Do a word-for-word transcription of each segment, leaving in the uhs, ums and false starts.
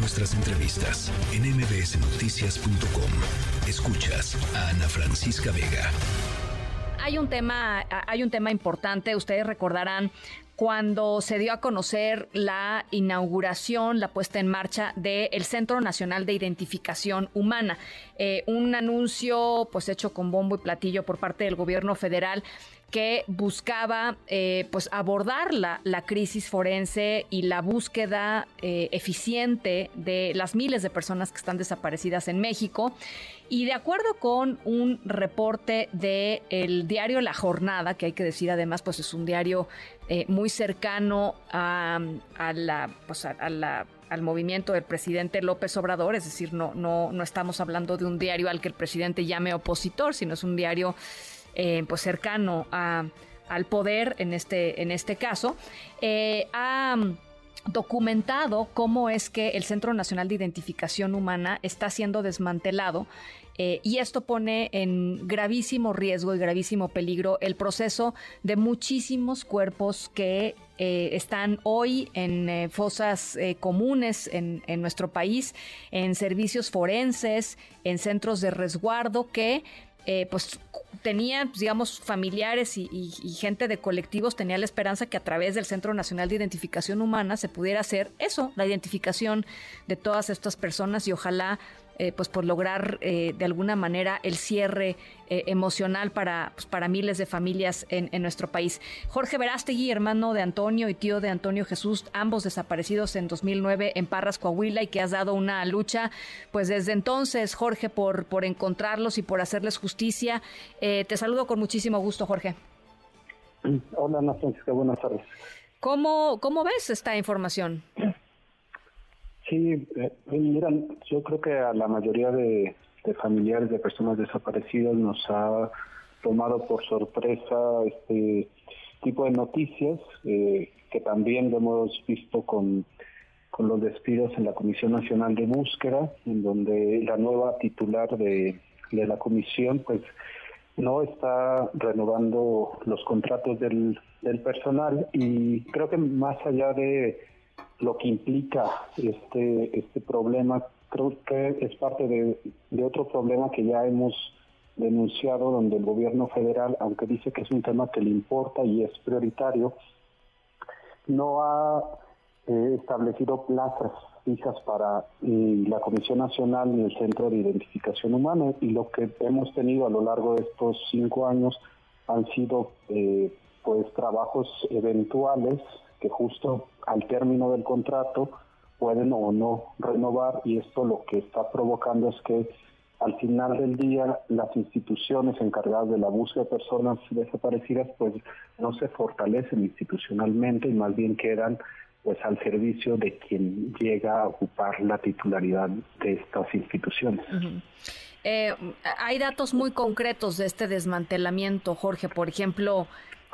nuestras entrevistas en m b s noticias punto com. Escuchas a Ana Francisca Vega. Hay un tema, hay un tema importante. Ustedes recordarán cuando se dio a conocer la inauguración, la puesta en marcha del Centro Nacional de Identificación Humana. Eh, un anuncio pues hecho con bombo y platillo por parte del gobierno federal que buscaba eh, pues abordar la, la crisis forense y la búsqueda eh, eficiente de las miles de personas que están desaparecidas en México. Y de acuerdo con un reporte del diario La Jornada, que hay que decir además, pues es un diario eh, muy cercano a, a la, pues a, a la, al movimiento del presidente López Obrador, es decir, no, no, no estamos hablando de un diario al que el presidente llame opositor, sino es un diario eh, pues cercano a, al poder en este, en este caso, eh, a... documentado cómo es que el Centro Nacional de Identificación Humana está siendo desmantelado eh, y esto pone en gravísimo riesgo y gravísimo peligro el proceso de muchísimos cuerpos que eh, están hoy en eh, fosas eh, comunes en, en nuestro país, en servicios forenses, en centros de resguardo que eh, pues tenía, digamos, familiares y, y, y gente de colectivos, tenía la esperanza que a través del Centro Nacional de Identificación Humana se pudiera hacer eso, la identificación de todas estas personas y ojalá eh, pues por lograr eh, de alguna manera el cierre eh, emocional para, pues, para miles de familias en, en nuestro país. Jorge Verástegui, hermano de Antonio y tío de Antonio Jesús, ambos desaparecidos en dos mil nueve en Parras, Coahuila, y que has dado una lucha pues desde entonces, Jorge, por, por encontrarlos y por hacerles justicia. Eh, te saludo con muchísimo gusto, Jorge. Hola, Ana Francisca, buenas tardes. ¿Cómo, cómo ves esta información? Sí, eh, mira, yo creo que a la mayoría de, de familiares de personas desaparecidas nos ha tomado por sorpresa este tipo de noticias, eh, que también lo hemos visto con, con los despidos en la Comisión Nacional de Búsqueda, en donde la nueva titular de, de la comisión, pues, no está renovando los contratos del, del personal, y creo que más allá de lo que implica este este problema, creo que es parte de, de otro problema que ya hemos denunciado, donde el gobierno federal, aunque dice que es un tema que le importa y es prioritario, no ha eh, establecido plazas fijas para ni la Comisión Nacional ni el Centro de Identificación Humana, y lo que hemos tenido a lo largo de estos cinco años han sido eh, pues trabajos eventuales que justo al término del contrato pueden o no renovar, y esto lo que está provocando es que al final del día las instituciones encargadas de la búsqueda de personas desaparecidas pues no se fortalecen institucionalmente y más bien quedan pues al servicio de quien llega a ocupar la titularidad de estas instituciones. Uh-huh. Eh, hay datos muy concretos de este desmantelamiento, Jorge. Por ejemplo,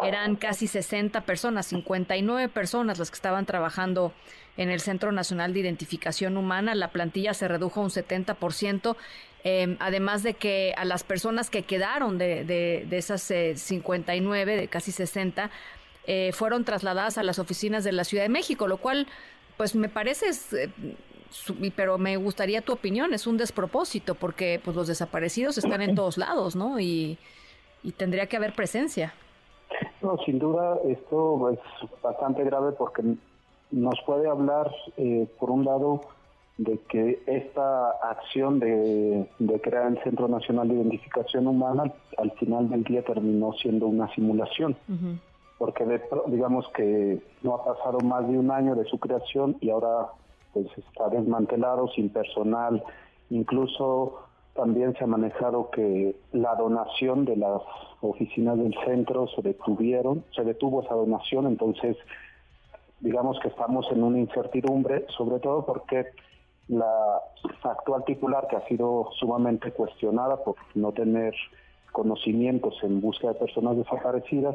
eran casi sesenta personas, cincuenta y nueve personas las que estaban trabajando en el Centro Nacional de Identificación Humana. La plantilla se redujo a un setenta por ciento, eh, además de que a las personas que quedaron de, de, de esas eh, cincuenta y nueve, de casi sesenta, Eh, fueron trasladadas a las oficinas de la Ciudad de México, lo cual, pues me parece, es, eh, su, pero me gustaría tu opinión, es un despropósito, porque pues los desaparecidos están en todos lados, ¿no? Y, y tendría que haber presencia. No, sin duda, esto es bastante grave porque nos puede hablar, eh, por un lado, de que esta acción de, de crear el Centro Nacional de Identificación Humana al final del día terminó siendo una simulación. Uh-huh. Porque de, digamos que no ha pasado más de un año de su creación y ahora pues está desmantelado, sin personal. Incluso también se ha manejado que la donación de las oficinas del centro se detuvieron, se detuvo esa donación, entonces digamos que estamos en una incertidumbre, sobre todo porque la actual titular, que ha sido sumamente cuestionada por no tener conocimientos en búsqueda de personas desaparecidas,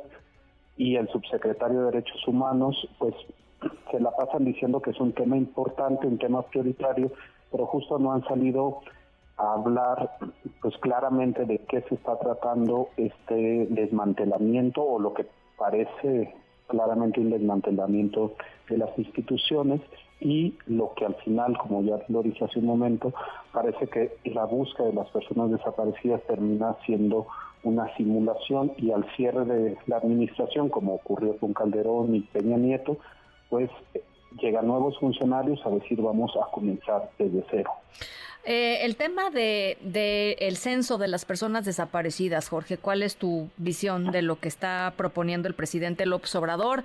y el subsecretario de Derechos Humanos, pues se la pasan diciendo que es un tema importante, un tema prioritario, pero justo no han salido a hablar pues claramente de qué se está tratando este desmantelamiento, o lo que parece claramente un desmantelamiento de las instituciones, y lo que al final, como ya lo dije hace un momento, parece que la búsqueda de las personas desaparecidas termina siendo una simulación, y al cierre de la administración, como ocurrió con Calderón y Peña Nieto, pues llegan nuevos funcionarios a decir vamos a comenzar desde cero. Eh, el tema de, de el censo de las personas desaparecidas, Jorge, ¿cuál es tu visión de lo que está proponiendo el presidente López Obrador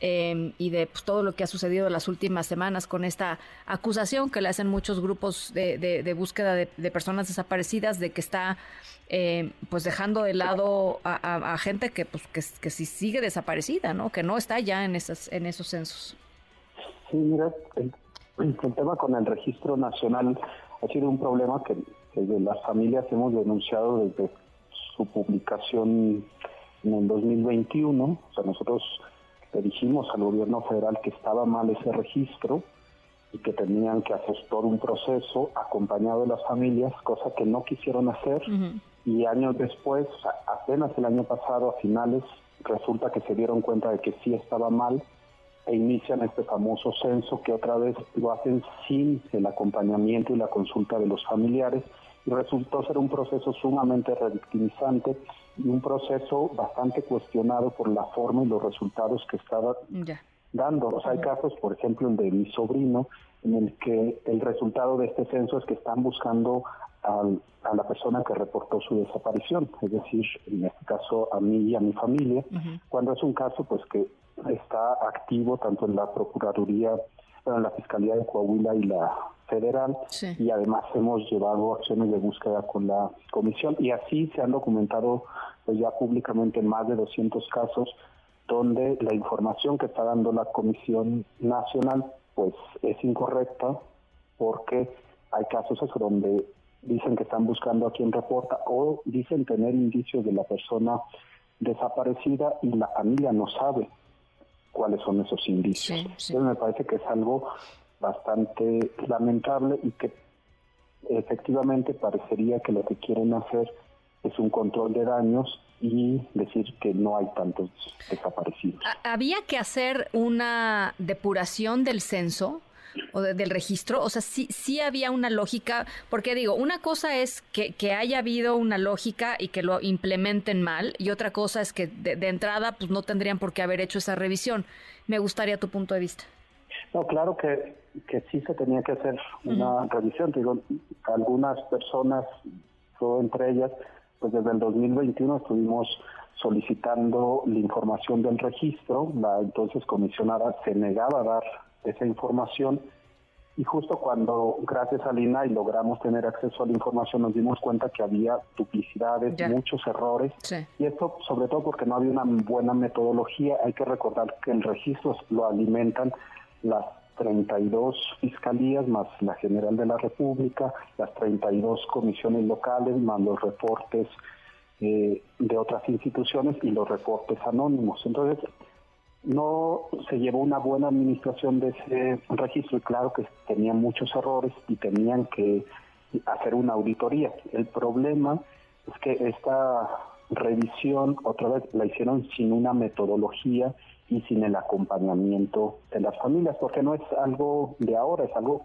eh, y de pues, todo lo que ha sucedido en las últimas semanas con esta acusación que le hacen muchos grupos de, de, de búsqueda de, de personas desaparecidas de que está eh, pues dejando de lado a, a, a gente que pues que, que sí sigue desaparecida, ¿no? Que no está ya en esas en esos censos? Sí, mira, el, el tema con el Registro Nacional ha sido un problema que desde las familias hemos denunciado desde su publicación en el dos mil veintiuno. O sea, nosotros le dijimos al gobierno federal que estaba mal ese registro y que tenían que hacer todo un proceso acompañado de las familias, cosa que no quisieron hacer. Uh-huh. Y años después, o sea, apenas el año pasado, a finales, resulta que se dieron cuenta de que sí estaba mal, e inician este famoso censo que otra vez lo hacen sin el acompañamiento y la consulta de los familiares, y resultó ser un proceso sumamente revictimizante y un proceso bastante cuestionado por la forma y los resultados que estaba yeah. dando. O sea, hay casos, por ejemplo, el de mi sobrino, en el que el resultado de este censo es que están buscando al, a la persona que reportó su desaparición, es decir, en este caso a mí y a mi familia, uh-huh. cuando es un caso pues que está activo tanto en la Procuraduría, bueno, en la Fiscalía de Coahuila y la Federal, sí. y además hemos llevado acciones de búsqueda con la Comisión, y así se han documentado pues, ya públicamente más de doscientos casos donde la información que está dando la Comisión Nacional pues es incorrecta, porque hay casos donde dicen que están buscando a quien reporta o dicen tener indicios de la persona desaparecida y la familia no sabe cuáles son esos indicios. Sí, sí. Entonces me parece que es algo bastante lamentable y que efectivamente parecería que lo que quieren hacer es un control de daños y decir que no hay tantos desaparecidos. ¿Había que hacer una depuración del censo o de, del registro? O sea, sí, sí había una lógica, porque digo, una cosa es que, que haya habido una lógica y que lo implementen mal, y otra cosa es que de, de entrada pues no tendrían por qué haber hecho esa revisión. Me gustaría tu punto de vista. No, claro que, que sí se tenía que hacer una uh-huh. revisión. Digo, algunas personas, yo entre ellas, pues desde el dos mil veintiuno estuvimos solicitando la información del registro, la entonces comisionada se negaba a dar esa información, y justo cuando, gracias al I N A I, logramos tener acceso a la información, nos dimos cuenta que había duplicidades, ya. muchos errores, sí. y esto sobre todo porque no había una buena metodología. Hay que recordar que el registro lo alimentan las treinta y dos fiscalías, más la General de la República, las treinta y dos comisiones locales, más los reportes eh, de otras instituciones y los reportes anónimos. Entonces, no se llevó una buena administración de ese registro, y claro que tenía muchos errores y tenían que hacer una auditoría. El problema es que esta revisión, otra vez, la hicieron sin una metodología y sin el acompañamiento de las familias, porque no es algo de ahora, es algo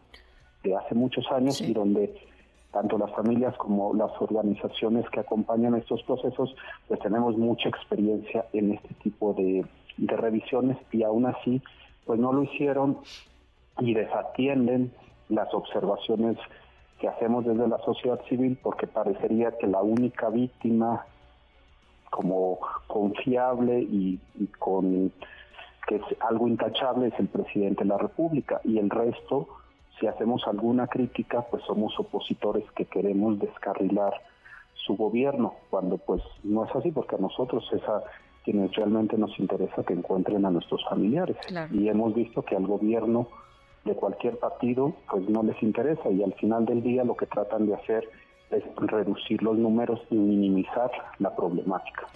de hace muchos años, sí. y donde tanto las familias como las organizaciones que acompañan estos procesos, pues tenemos mucha experiencia en este tipo de de revisiones, y aún así pues no lo hicieron y desatienden las observaciones que hacemos desde la sociedad civil, porque parecería que la única víctima como confiable y, y con que es algo intachable es el presidente de la República, y el resto, si hacemos alguna crítica, pues somos opositores que queremos descarrilar su gobierno, cuando pues no es así, porque a nosotros esa quienes realmente nos interesa que encuentren a nuestros familiares. Claro. Y hemos visto que al gobierno de cualquier partido pues no les interesa, y al final del día lo que tratan de hacer es reducir los números y minimizar la problemática.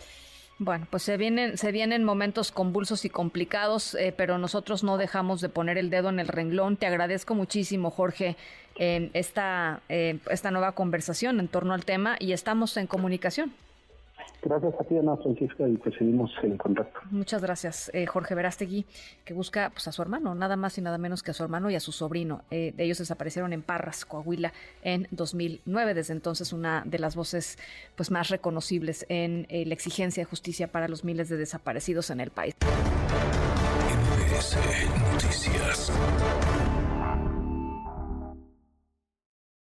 Bueno, pues se vienen, se vienen momentos convulsos y complicados, eh, pero nosotros no dejamos de poner el dedo en el renglón. Te agradezco muchísimo, Jorge, eh, esta, eh, esta nueva conversación en torno al tema, y estamos en comunicación. Gracias a ti, Ana Francisca, y pues seguimos en contacto. Muchas gracias, eh, Jorge Verástegui, que busca pues a su hermano, nada más y nada menos que a su hermano y a su sobrino. Eh, ellos desaparecieron en Parras, Coahuila, en dos mil nueve. Desde entonces, una de las voces pues más reconocibles en eh, la exigencia de justicia para los miles de desaparecidos en el país. M V S Noticias.